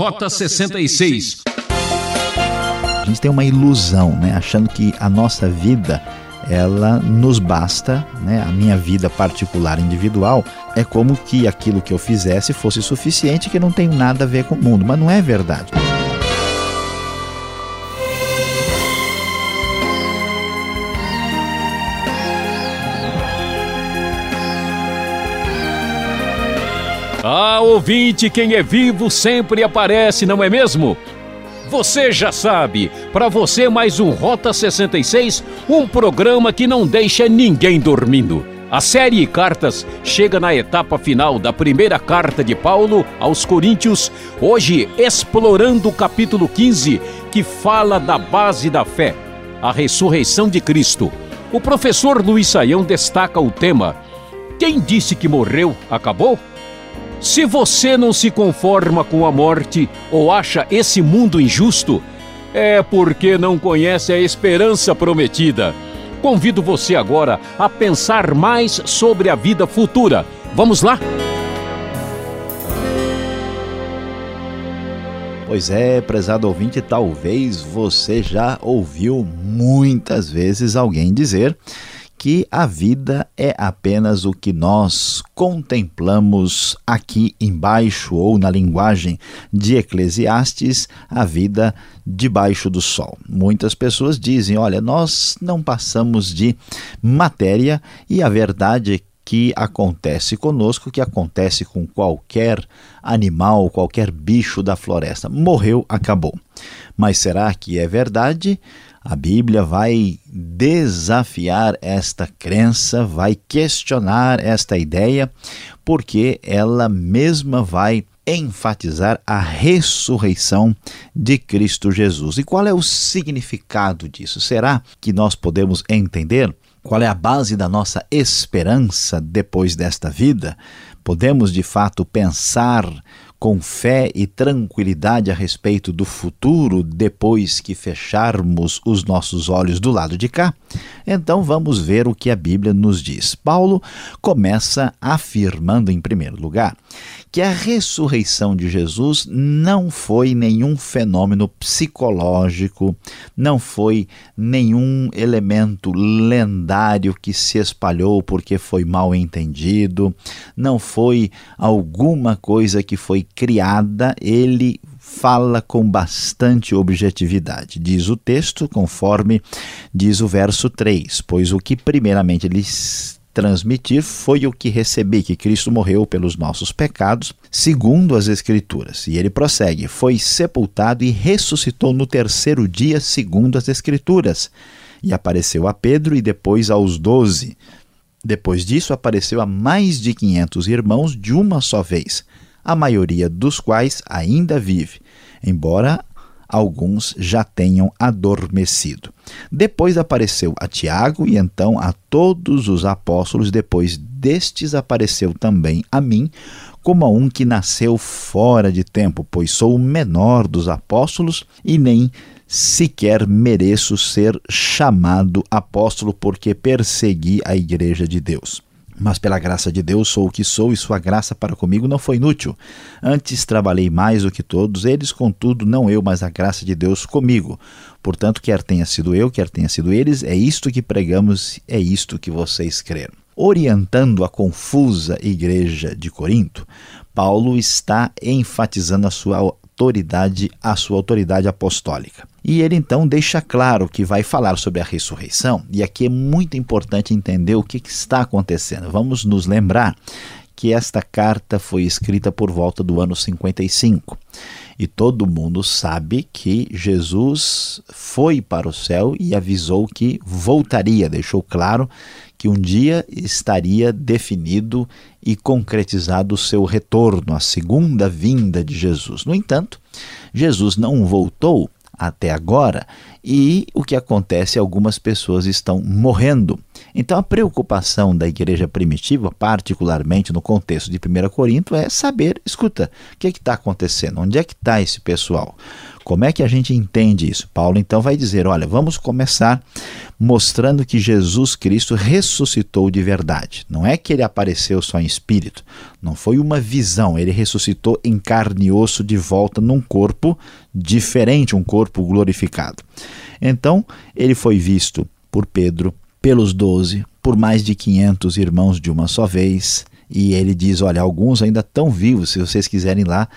Rota 66. A gente tem uma ilusão, né? Achando que a nossa vida, ela nos basta, né? A minha vida particular, individual, é como que aquilo que eu fizesse fosse suficiente, que não tem nada a ver com o mundo, mas não é verdade. Ah, ouvinte, quem é vivo sempre aparece, não é mesmo? Você já sabe, para você mais um Rota 66, um programa que não deixa ninguém dormindo. A série Cartas chega na etapa final da primeira carta de Paulo aos Coríntios, hoje explorando o capítulo 15, que fala da base da fé, a ressurreição de Cristo. O professor Luiz Sayão destaca o tema: quem disse que morreu, acabou? Se você não se conforma com a morte ou acha esse mundo injusto, é porque não conhece a esperança prometida. Convido você agora a pensar mais sobre a vida futura. Vamos lá? Pois é, prezado ouvinte, talvez você já ouviu muitas vezes alguém dizer que a vida é apenas o que nós contemplamos aqui embaixo, ou na linguagem de Eclesiastes, a vida debaixo do sol. Muitas pessoas dizem: olha, nós não passamos de matéria, e a verdade é que acontece conosco, que acontece com qualquer animal, qualquer bicho da floresta. Morreu, acabou. Mas será que é verdade? A Bíblia vai desafiar esta crença, vai questionar esta ideia, porque ela mesma vai enfatizar a ressurreição de Cristo Jesus. E qual é o significado disso? Será que nós podemos entender qual é a base da nossa esperança depois desta vida? Podemos de fato pensar com fé e tranquilidade a respeito do futuro depois que fecharmos os nossos olhos do lado de cá? Então vamos ver o que a Bíblia nos diz. Paulo começa afirmando, em primeiro lugar, que a ressurreição de Jesus não foi nenhum fenômeno psicológico, não foi nenhum elemento lendário que se espalhou porque foi mal entendido, não foi alguma coisa que foi criada. Ele fala com bastante objetividade. Diz o texto, conforme diz o verso 3, pois o que primeiramente lhes transmitir foi o que recebi, que Cristo morreu pelos nossos pecados, segundo as Escrituras. E ele prossegue: foi sepultado e ressuscitou no terceiro dia, segundo as Escrituras, e apareceu a Pedro e depois aos 12. Depois disso, apareceu a mais de 500 irmãos de uma só vez, a maioria dos quais ainda vive, embora alguns já tenham adormecido. Depois apareceu a Tiago e então a todos os apóstolos. Depois destes apareceu também a mim, como a um que nasceu fora de tempo, pois sou o menor dos apóstolos e nem sequer mereço ser chamado apóstolo, porque persegui a igreja de Deus. Mas pela graça de Deus sou o que sou, e sua graça para comigo não foi inútil. Antes trabalhei mais do que todos eles, contudo não eu, mas a graça de Deus comigo. Portanto, quer tenha sido eu, quer tenha sido eles, é isto que pregamos, é isto que vocês creram. Orientando a confusa igreja de Corinto, Paulo está enfatizando a sua autoridade apostólica. E ele então deixa claro que vai falar sobre a ressurreição, e aqui é muito importante entender o que está acontecendo. Vamos nos lembrar que esta carta foi escrita por volta do ano 55, e todo mundo sabe que Jesus foi para o céu e avisou que voltaria, deixou claro que um dia estaria definido e concretizado o seu retorno, a segunda vinda de Jesus. No entanto, Jesus não voltou até agora, e o que acontece é que algumas pessoas estão morrendo. Então a preocupação da igreja primitiva, particularmente no contexto de 1 Coríntios, é saber, escuta, o que é que está acontecendo? Onde é que está esse pessoal? Como é que a gente entende isso? Paulo então vai dizer, olha, vamos começar mostrando que Jesus Cristo ressuscitou de verdade. Não é que ele apareceu só em espírito, não foi uma visão, ele ressuscitou em carne e osso de volta num corpo diferente, um corpo glorificado. Então ele foi visto por Pedro, pelos 12, por mais de 500 irmãos de uma só vez, e ele diz, olha, alguns ainda estão vivos, se vocês quiserem lá,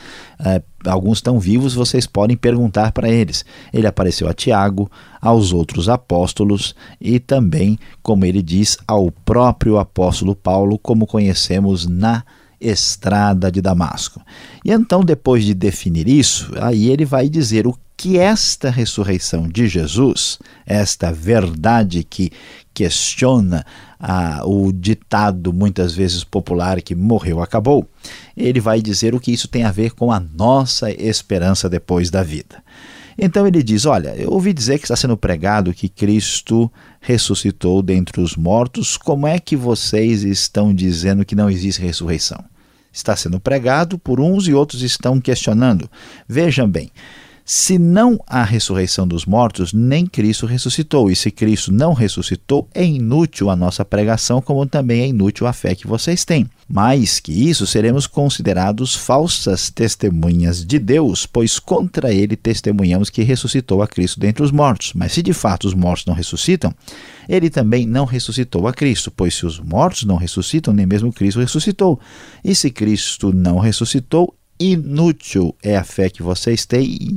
alguns estão vivos, vocês podem perguntar para eles. Ele apareceu a Tiago, aos outros apóstolos e também, como ele diz, ao próprio apóstolo Paulo, como conhecemos na estrada de Damasco. E então, depois de definir isso, aí ele vai dizer o que esta ressurreição de Jesus, esta verdade que questiona o ditado muitas vezes popular que morreu, acabou, ele vai dizer o que isso tem a ver com a nossa esperança depois da vida. Então ele diz, olha, eu ouvi dizer que está sendo pregado que Cristo ressuscitou dentre os mortos, como é que vocês estão dizendo que não existe ressurreição? Está sendo pregado por uns e outros estão questionando. Vejam bem, se não há ressurreição dos mortos, nem Cristo ressuscitou. E se Cristo não ressuscitou, é inútil a nossa pregação, como também é inútil a fé que vocês têm. Mais que isso, seremos considerados falsas testemunhas de Deus, pois contra ele testemunhamos que ressuscitou a Cristo dentre os mortos. Mas se de fato os mortos não ressuscitam, ele também não ressuscitou a Cristo, pois se os mortos não ressuscitam, nem mesmo Cristo ressuscitou. E se Cristo não ressuscitou, inútil é a fé que vocês têm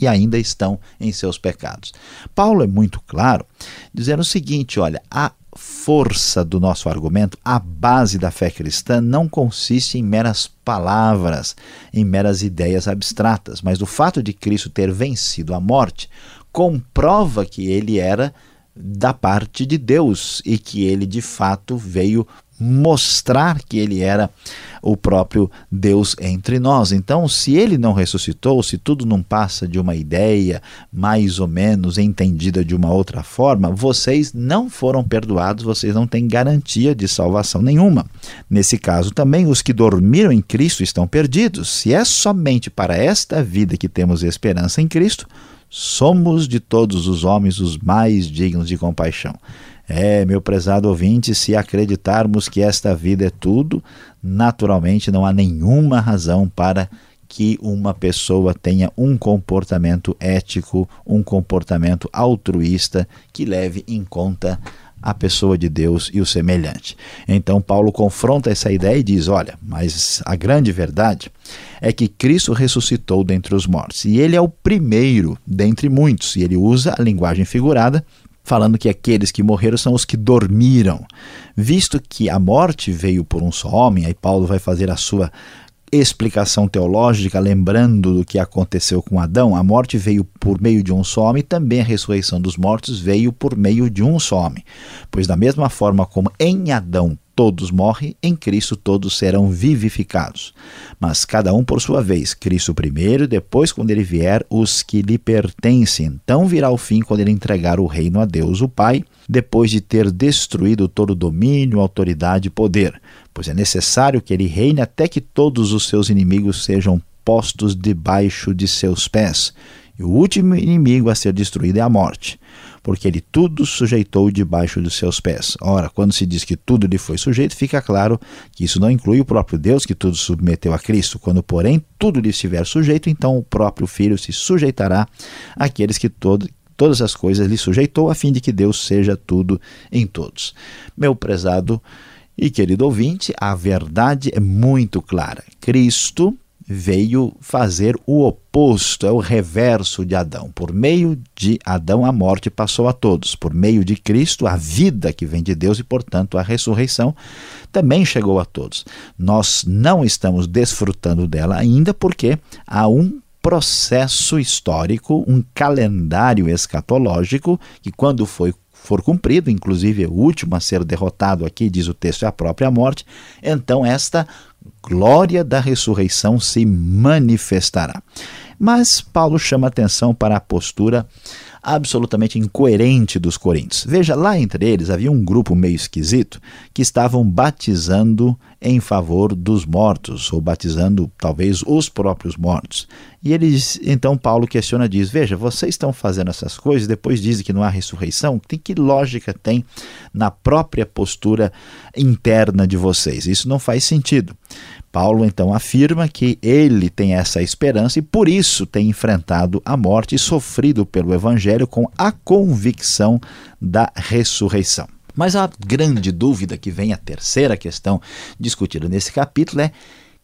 e ainda estão em seus pecados. Paulo é muito claro, dizendo o seguinte, olha, a força do nosso argumento, a base da fé cristã não consiste em meras palavras, em meras ideias abstratas, mas o fato de Cristo ter vencido a morte comprova que ele era da parte de Deus e que ele de fato veio mostrar que ele era o próprio Deus entre nós. Então, se ele não ressuscitou, se tudo não passa de uma ideia mais ou menos entendida de uma outra forma, vocês não foram perdoados, vocês não têm garantia de salvação nenhuma. Nesse caso também, os que dormiram em Cristo estão perdidos. Se é somente para esta vida que temos esperança em Cristo, somos de todos os homens os mais dignos de compaixão. É, meu prezado ouvinte, se acreditarmos que esta vida é tudo, naturalmente não há nenhuma razão para que uma pessoa tenha um comportamento ético, um comportamento altruísta que leve em conta a pessoa de Deus e o semelhante. Então Paulo confronta essa ideia e diz, olha, mas a grande verdade é que Cristo ressuscitou dentre os mortos e ele é o primeiro dentre muitos e ele usa a linguagem figurada falando que aqueles que morreram são os que dormiram. Visto que a morte veio por um só homem, aí Paulo vai fazer a sua explicação teológica, lembrando do que aconteceu com Adão, a morte veio por meio de um só homem, também a ressurreição dos mortos veio por meio de um só homem. Pois da mesma forma como em Adão todos morrem, em Cristo todos serão vivificados. Mas cada um por sua vez, Cristo primeiro, depois quando ele vier, os que lhe pertencem. Então virá o fim quando ele entregar o reino a Deus, o Pai, depois de ter destruído todo domínio, autoridade e poder. Pois é necessário que ele reine até que todos os seus inimigos sejam postos debaixo de seus pés. E o último inimigo a ser destruído é a morte, porque ele tudo sujeitou debaixo dos seus pés. Ora, quando se diz que tudo lhe foi sujeito, fica claro que isso não inclui o próprio Deus, que tudo submeteu a Cristo. Quando, porém, tudo lhe estiver sujeito, então o próprio Filho se sujeitará àqueles que todas as coisas lhe sujeitou, a fim de que Deus seja tudo em todos. Meu prezado e querido ouvinte, a verdade é muito clara. Cristo veio fazer o oposto, é o reverso de Adão. Por meio de Adão, a morte passou a todos. Por meio de Cristo, a vida que vem de Deus e, portanto, a ressurreição também chegou a todos. Nós não estamos desfrutando dela ainda porque há um processo histórico, um calendário escatológico que, quando for cumprido, inclusive o último a ser derrotado aqui, diz o texto, é a própria morte, então esta glória da ressurreição se manifestará. Mas Paulo chama atenção para a postura absolutamente incoerente dos coríntios. Veja, lá entre eles havia um grupo meio esquisito que estavam batizando em favor dos mortos, ou batizando talvez os próprios mortos. E eles, então Paulo questiona, diz: veja, vocês estão fazendo essas coisas, depois dizem que não há ressurreição. Que lógica tem na própria postura interna de vocês? Isso não faz sentido. Paulo então afirma que ele tem essa esperança e por isso tem enfrentado a morte e sofrido pelo evangelho com a convicção da ressurreição. Mas a grande dúvida que vem, a terceira questão discutida nesse capítulo, é: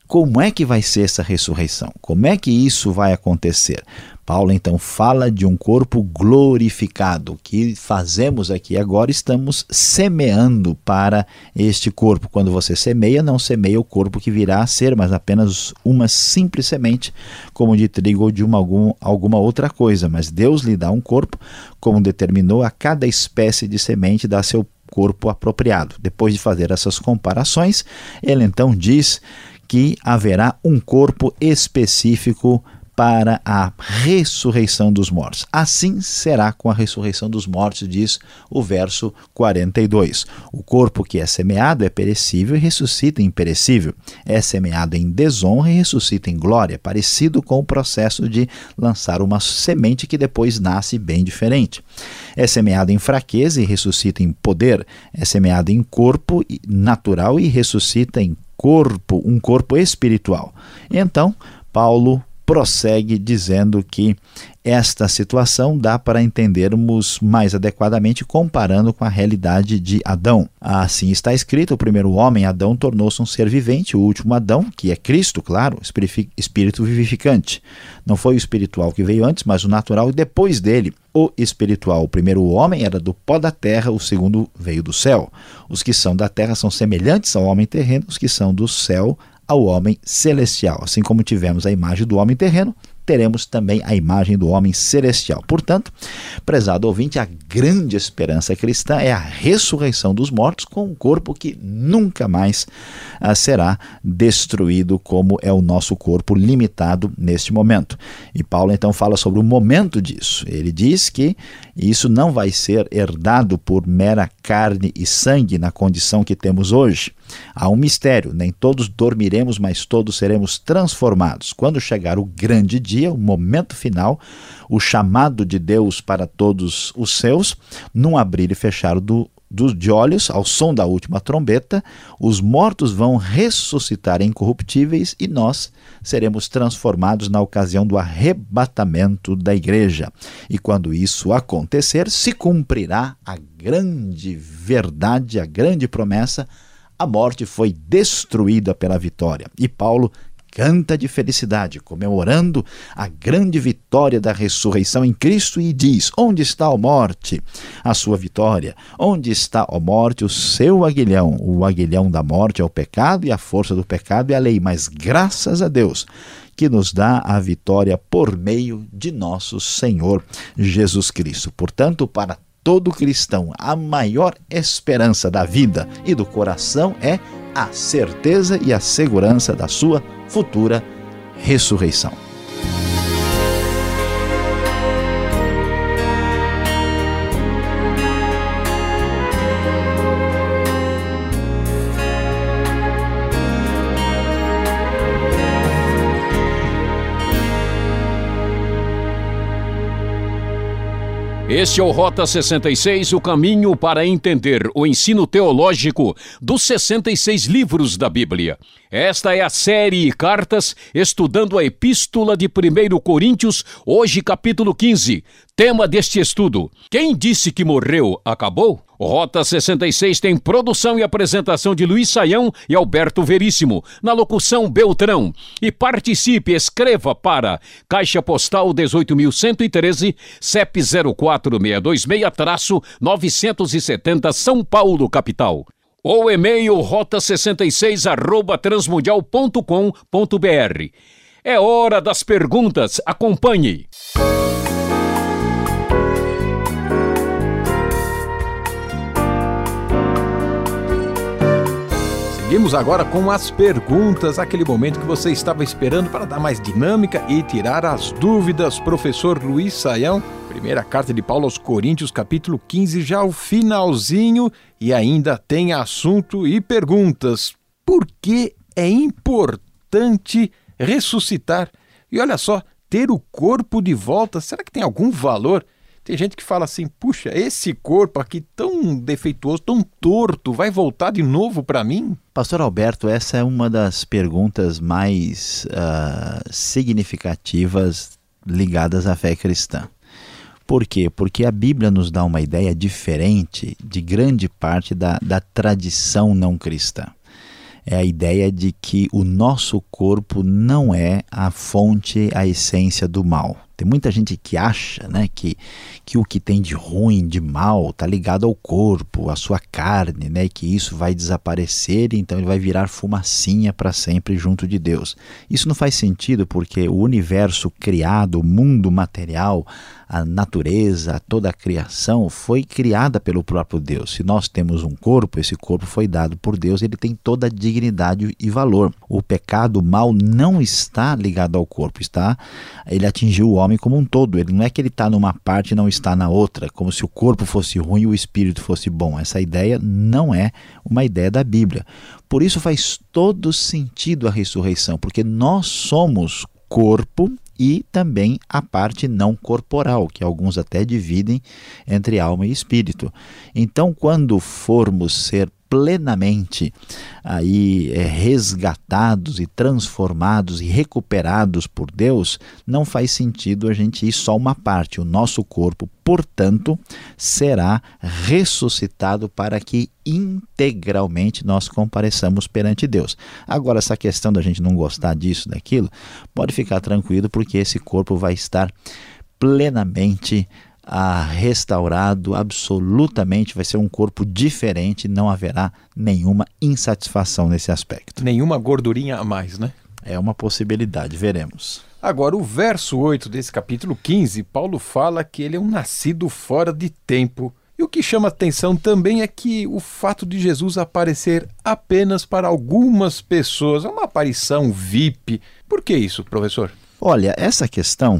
como é que vai ser essa ressurreição? Como é que isso vai acontecer? Paulo então fala de um corpo glorificado. O que fazemos aqui agora, estamos semeando para este corpo. Quando você semeia, não semeia o corpo que virá a ser, mas apenas uma simples semente, como de trigo ou de alguma outra coisa. Mas Deus lhe dá um corpo, como determinou, a cada espécie de semente dá seu corpo apropriado. Depois de fazer essas comparações, ele então diz que haverá um corpo específico para a ressurreição dos mortos. Assim será com a ressurreição dos mortos, diz o verso 42. O corpo que é semeado é perecível e ressuscita imperecível. É semeado em desonra e ressuscita em glória, parecido com o processo de lançar uma semente que depois nasce bem diferente. É semeado em fraqueza e ressuscita em poder. É semeado em corpo natural e ressuscita em corpo, um corpo espiritual. Então, Paulo prossegue dizendo que esta situação dá para entendermos mais adequadamente comparando com a realidade de Adão. Assim está escrito: o primeiro homem, Adão, tornou-se um ser vivente, o último Adão, que é Cristo, claro, espírito vivificante. Não foi o espiritual que veio antes, mas o natural, e depois dele, o espiritual. O primeiro homem era do pó da terra, o segundo veio do céu. Os que são da terra são semelhantes ao homem terreno, os que são do céu ao homem celestial. Assim como tivemos a imagem do homem terreno, teremos também a imagem do homem celestial. Portanto, prezado ouvinte, a grande esperança cristã é a ressurreição dos mortos com um corpo que nunca mais será destruído, como é o nosso corpo limitado neste momento. E Paulo então fala sobre o momento disso. Ele diz que isso não vai ser herdado por mera carne e sangue na condição que temos hoje. Há um mistério: nem todos dormiremos, mas todos seremos transformados. Quando chegar o grande dia, o momento final, o chamado de Deus para todos os seus, num abrir e fechar de olhos, ao som da última trombeta, os mortos vão ressuscitar incorruptíveis e nós seremos transformados na ocasião do arrebatamento da igreja. E quando isso acontecer, se cumprirá a grande verdade, a grande promessa: a morte foi destruída pela vitória. E Paulo canta de felicidade, comemorando a grande vitória da ressurreição em Cristo, e diz: onde está, ó morte, a sua vitória? Onde está, ó morte, o seu aguilhão? O aguilhão da morte é o pecado, e a força do pecado é a lei, mas graças a Deus que nos dá a vitória por meio de nosso Senhor Jesus Cristo. Portanto, para todo cristão, a maior esperança da vida e do coração é a certeza e a segurança da sua futura ressurreição. Este é o Rota 66, o caminho para entender o ensino teológico dos 66 livros da Bíblia. Esta é a série Cartas, estudando a Epístola de 1 Coríntios, hoje capítulo 15. Tema deste estudo: quem disse que morreu, acabou? O Rota 66 tem produção e apresentação de Luiz Sayão e Alberto Veríssimo, na locução Beltrão. E participe, escreva para Caixa Postal 18.113, CEP 04626-970, São Paulo, capital. Ou e-mail rota66@transmundial.com.br. É hora das perguntas, acompanhe! Seguimos agora com as perguntas, aquele momento que você estava esperando para dar mais dinâmica e tirar as dúvidas. Professor Luiz Sayão, primeira carta de Paulo aos Coríntios, capítulo 15, já o finalzinho, e ainda tem assunto e perguntas. Por que é importante ressuscitar? E olha só, ter o corpo de volta, será que tem algum valor? Tem gente que fala assim, puxa, esse corpo aqui tão defeituoso, tão torto, vai voltar de novo para mim? Pastor Alberto, essa é uma das perguntas mais significativas ligadas à fé cristã. Por quê? Porque a Bíblia nos dá uma ideia diferente de grande parte da tradição não cristã. É a ideia de que o nosso corpo não é a fonte, a essência do mal. Tem muita gente que acha, né, que o que tem de ruim, de mal, está ligado ao corpo, à sua carne, né, que isso vai desaparecer e então ele vai virar fumacinha para sempre junto de Deus. Isso não faz sentido porque o universo criado, o mundo material, a natureza, toda a criação foi criada pelo próprio Deus. Se nós temos um corpo, esse corpo foi dado por Deus, ele tem toda a dignidade e valor. O pecado, o mal não está ligado ao corpo, ele atingiu o homem como um todo. Ele não é que ele está numa parte e não está na outra, como se o corpo fosse ruim e o espírito fosse bom. Essa ideia não é uma ideia da Bíblia. Por isso faz todo sentido a ressurreição, porque nós somos corpo e também a parte não corporal, que alguns até dividem entre alma e espírito. Então, quando formos ser plenamente resgatados e transformados e recuperados por Deus, não faz sentido a gente ir só uma parte. O nosso corpo, portanto, será ressuscitado para que integralmente nós compareçamos perante Deus. Agora, essa questão da gente não gostar disso, daquilo, pode ficar tranquilo, porque esse corpo vai estar plenamente restaurado, absolutamente, vai ser um corpo diferente, não haverá nenhuma insatisfação nesse aspecto. Nenhuma gordurinha a mais, né? É uma possibilidade, veremos. Agora, o verso 8 desse capítulo 15, Paulo fala que ele é um nascido fora de tempo. E o que chama atenção também é que o fato de Jesus aparecer apenas para algumas pessoas, é uma aparição VIP. Por que isso, professor? Olha, essa questão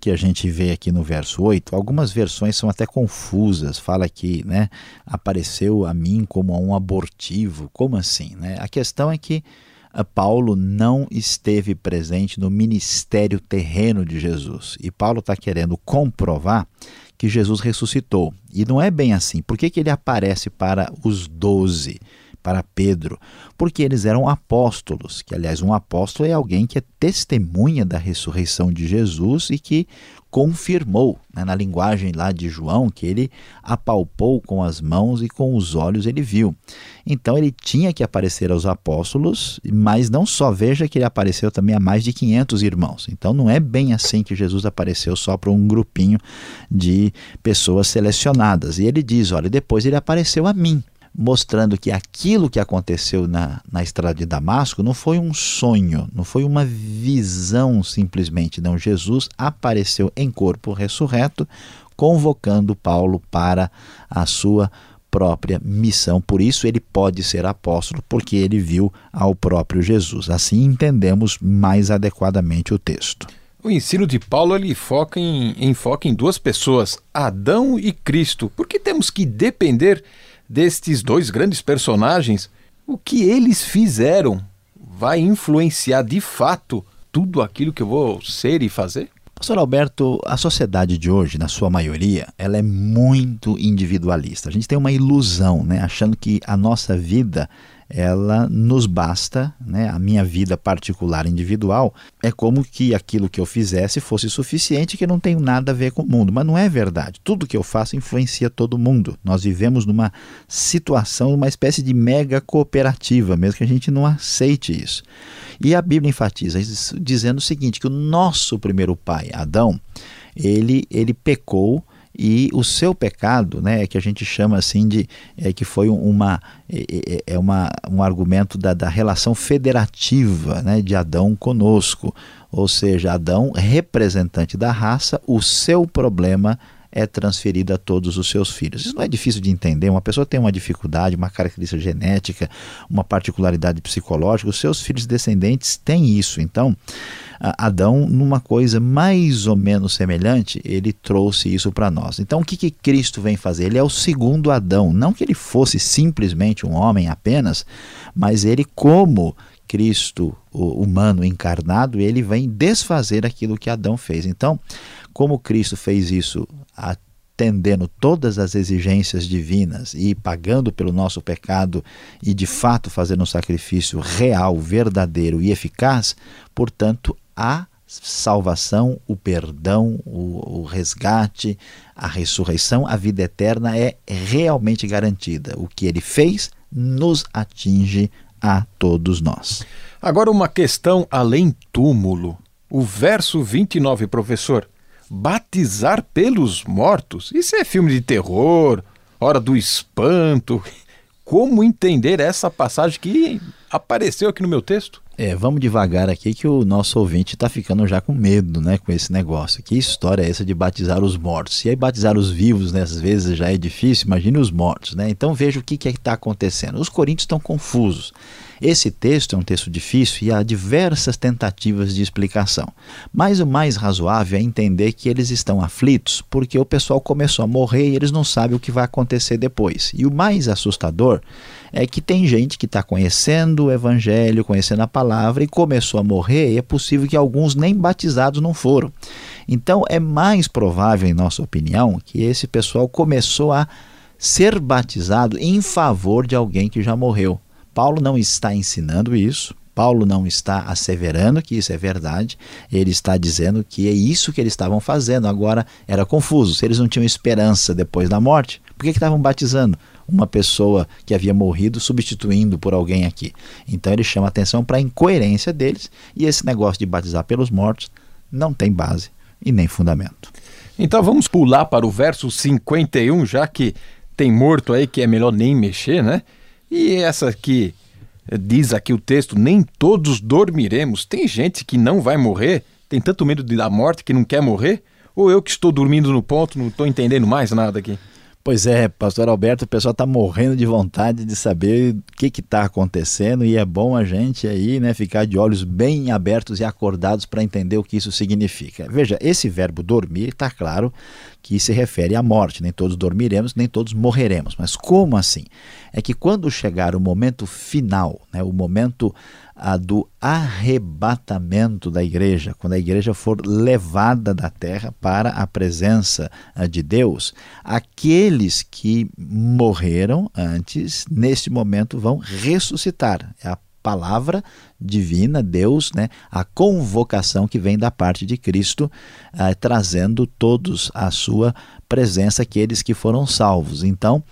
que a gente vê aqui no verso 8, algumas versões são até confusas, fala que, né, apareceu a mim como a um abortivo, como assim, né? A questão é que Paulo não esteve presente no ministério terreno de Jesus, e Paulo está querendo comprovar que Jesus ressuscitou, e não é bem assim. Por que que ele aparece para os 12? Para Pedro, porque eles eram apóstolos, que aliás um apóstolo é alguém que é testemunha da ressurreição de Jesus e que confirmou, né, na linguagem lá de João, que ele apalpou com as mãos e com os olhos ele viu. Então ele tinha que aparecer aos apóstolos, mas não só, veja que ele apareceu também a mais de 500 irmãos. Então não é bem assim que Jesus apareceu só para um grupinho de pessoas selecionadas. E ele diz, olha, depois ele apareceu a mim, mostrando que aquilo que aconteceu na estrada de Damasco não foi um sonho, não foi uma visão simplesmente, não. Jesus apareceu em corpo ressurreto, convocando Paulo para a sua própria missão. Por isso ele pode ser apóstolo, porque ele viu ao próprio Jesus. Assim entendemos mais adequadamente o texto. O ensino de Paulo ele foca em duas pessoas, Adão e Cristo. Por que temos que depender destes dois grandes personagens? O que eles fizeram vai influenciar de fato tudo aquilo que eu vou ser e fazer? Pastor Alberto, a sociedade de hoje, na sua maioria, ela é muito individualista. A gente tem uma ilusão, né, achando que a nossa vida ela nos basta, né? A minha vida particular, individual, é como que aquilo que eu fizesse fosse suficiente, que eu não tenho nada a ver com o mundo. Mas não é verdade. Tudo que eu faço influencia todo mundo. Nós vivemos numa situação, uma espécie de mega cooperativa, mesmo que a gente não aceite isso. E a Bíblia enfatiza isso, dizendo o seguinte, que o nosso primeiro pai, Adão, ele pecou. E o seu pecado, né, que a gente chama assim de que foi um argumento da relação federativa, né, de Adão conosco. Ou seja, Adão, representante da raça, o seu problema é transferida a todos os seus filhos. Isso não é difícil de entender. Uma pessoa tem uma dificuldade, uma característica genética, uma particularidade psicológica, os seus filhos descendentes têm isso. Então, Adão, numa coisa mais ou menos semelhante, ele trouxe isso para nós. Então, o que Cristo vem fazer? Ele é o segundo Adão. Não que ele fosse simplesmente um homem apenas, mas ele, como Cristo humano encarnado, ele vem desfazer aquilo que Adão fez. Então, como Cristo fez isso atendendo todas as exigências divinas e pagando pelo nosso pecado e de fato fazendo um sacrifício real, verdadeiro e eficaz, portanto, há salvação, o perdão, o resgate, a ressurreição, a vida eterna é realmente garantida. O que ele fez nos atinge a todos nós. Agora, uma questão além túmulo. O verso 29, professor, batizar pelos mortos. Isso é filme de terror, hora do espanto. Como entender essa passagem que apareceu aqui no meu texto? Vamos devagar aqui, que o nosso ouvinte está ficando já com medo, né, com esse negócio. Que história é essa de batizar os mortos? E aí batizar os vivos, né, às vezes já é difícil, imagine os mortos, né? Então veja o que está acontecendo. Os coríntios estão confusos. Esse texto é um texto difícil e há diversas tentativas de explicação. Mas o mais razoável é entender que eles estão aflitos porque o pessoal começou a morrer e eles não sabem o que vai acontecer depois. E o mais assustador é que tem gente que está conhecendo o evangelho, conhecendo a palavra, e começou a morrer, e é possível que alguns nem batizados não foram. Então é mais provável, em nossa opinião, que esse pessoal começou a ser batizado em favor de alguém que já morreu. Paulo não está ensinando isso. Paulo não está asseverando que isso é verdade, ele está dizendo que é isso que eles estavam fazendo. Agora, era confuso, se eles não tinham esperança depois da morte, por que estavam batizando uma pessoa que havia morrido, substituindo por alguém aqui? Então ele chama atenção para a incoerência deles, e esse negócio de batizar pelos mortos não tem base e nem fundamento. Então vamos pular para o verso 51, já que tem morto aí que é melhor nem mexer, né? E essa aqui... diz aqui o texto, nem todos dormiremos. Tem gente que não vai morrer, tem tanto medo da morte que não quer morrer, ou eu que estou dormindo no ponto, não estou entendendo mais nada aqui? Pois é, pastor Alberto, o pessoal está morrendo de vontade de saber o que está acontecendo, e é bom a gente aí, né, ficar de olhos bem abertos e acordados para entender o que isso significa. Veja, esse verbo dormir está claro que se refere à morte. Nem todos dormiremos, nem todos morreremos. Mas como assim? É que quando chegar o momento final, né, o momento do arrebatamento da igreja, quando a igreja for levada da terra para a presença de Deus, aqueles que morreram antes, neste momento, vão ressuscitar. É a palavra divina, Deus, né? A convocação que vem da parte de Cristo, trazendo todos à sua presença, aqueles que foram salvos. Então,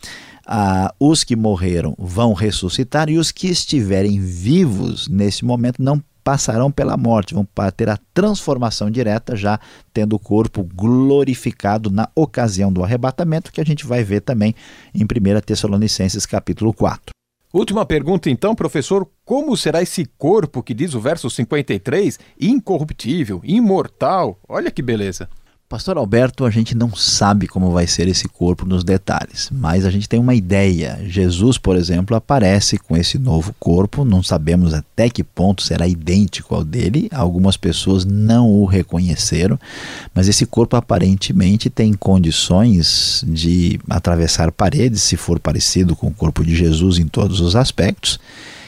os que morreram vão ressuscitar, e os que estiverem vivos nesse momento não passarão pela morte, vão ter a transformação direta, já tendo o corpo glorificado na ocasião do arrebatamento, que a gente vai ver também em 1 Tessalonicenses capítulo 4. Última pergunta então, professor, como será esse corpo que diz o verso 53, incorruptível, imortal? Olha que beleza! Pastor Alberto, a gente não sabe como vai ser esse corpo nos detalhes, mas a gente tem uma ideia. Jesus, por exemplo, aparece com esse novo corpo, não sabemos até que ponto será idêntico ao dele, algumas pessoas não o reconheceram, mas esse corpo aparentemente tem condições de atravessar paredes, se for parecido com o corpo de Jesus em todos os aspectos.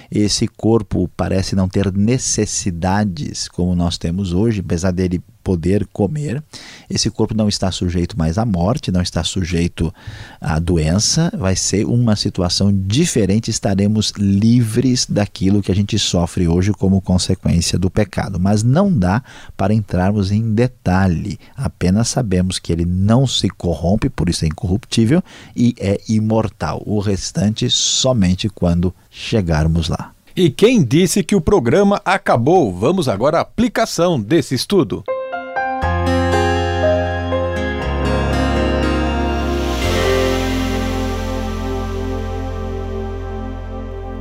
Esse corpo parece não ter necessidades como nós temos hoje, apesar dele poder comer. Esse corpo não está sujeito mais à morte, não está sujeito à doença. Vai ser uma situação diferente, estaremos livres daquilo que a gente sofre hoje como consequência do pecado. Mas não dá para entrarmos em detalhe, apenas sabemos que ele não se corrompe, por isso é incorruptível e é imortal. O restante somente quando chegarmos lá. E quem disse que o programa acabou? Vamos agora à aplicação desse estudo.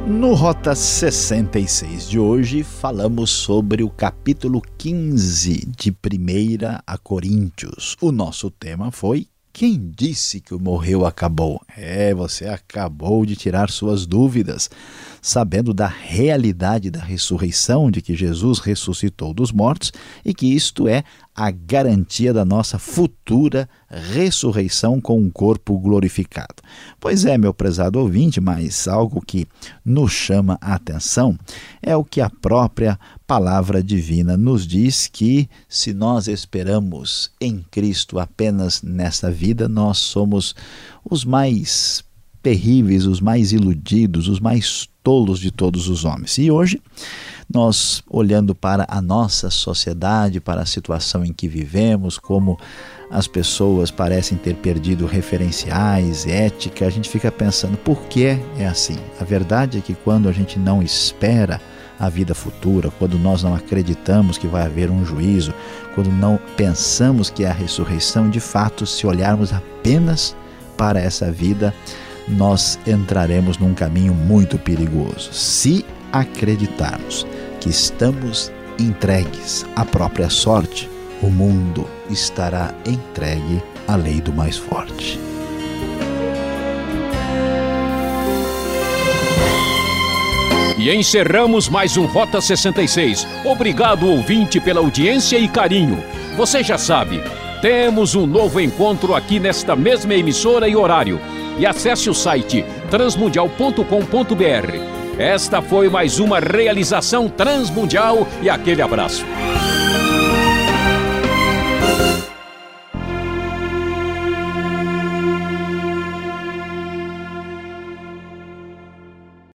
No Rota 66 de hoje, falamos sobre o capítulo 15 de 1 Coríntios. O nosso tema foi Quem disse que o morreu acabou? É, você acabou de tirar suas dúvidas. Sabendo da realidade da ressurreição, de que Jesus ressuscitou dos mortos e que isto é a garantia da nossa futura ressurreição com um corpo glorificado. Pois é, meu prezado ouvinte, mas algo que nos chama a atenção é o que a própria palavra divina nos diz, que se nós esperamos em Cristo apenas nesta vida, nós somos os mais terríveis, os mais iludidos, os mais tolos de todos os homens. E hoje, nós, olhando para a nossa sociedade, para a situação em que vivemos, como as pessoas parecem ter perdido referenciais, ética, a gente fica pensando, por que é assim? A verdade é que quando a gente não espera a vida futura, quando nós não acreditamos que vai haver um juízo, quando não pensamos que a ressurreição, de fato, se olharmos apenas para essa vida, nós entraremos num caminho muito perigoso, se acreditarmos que estamos entregues à própria sorte. O mundo estará entregue à lei do mais forte. E encerramos mais um Rota 66. Obrigado, ouvinte, pela audiência e carinho. Você já sabe, temos um novo encontro aqui nesta mesma emissora e horário. E acesse o site transmundial.com.br. Esta foi mais uma realização Transmundial e aquele abraço.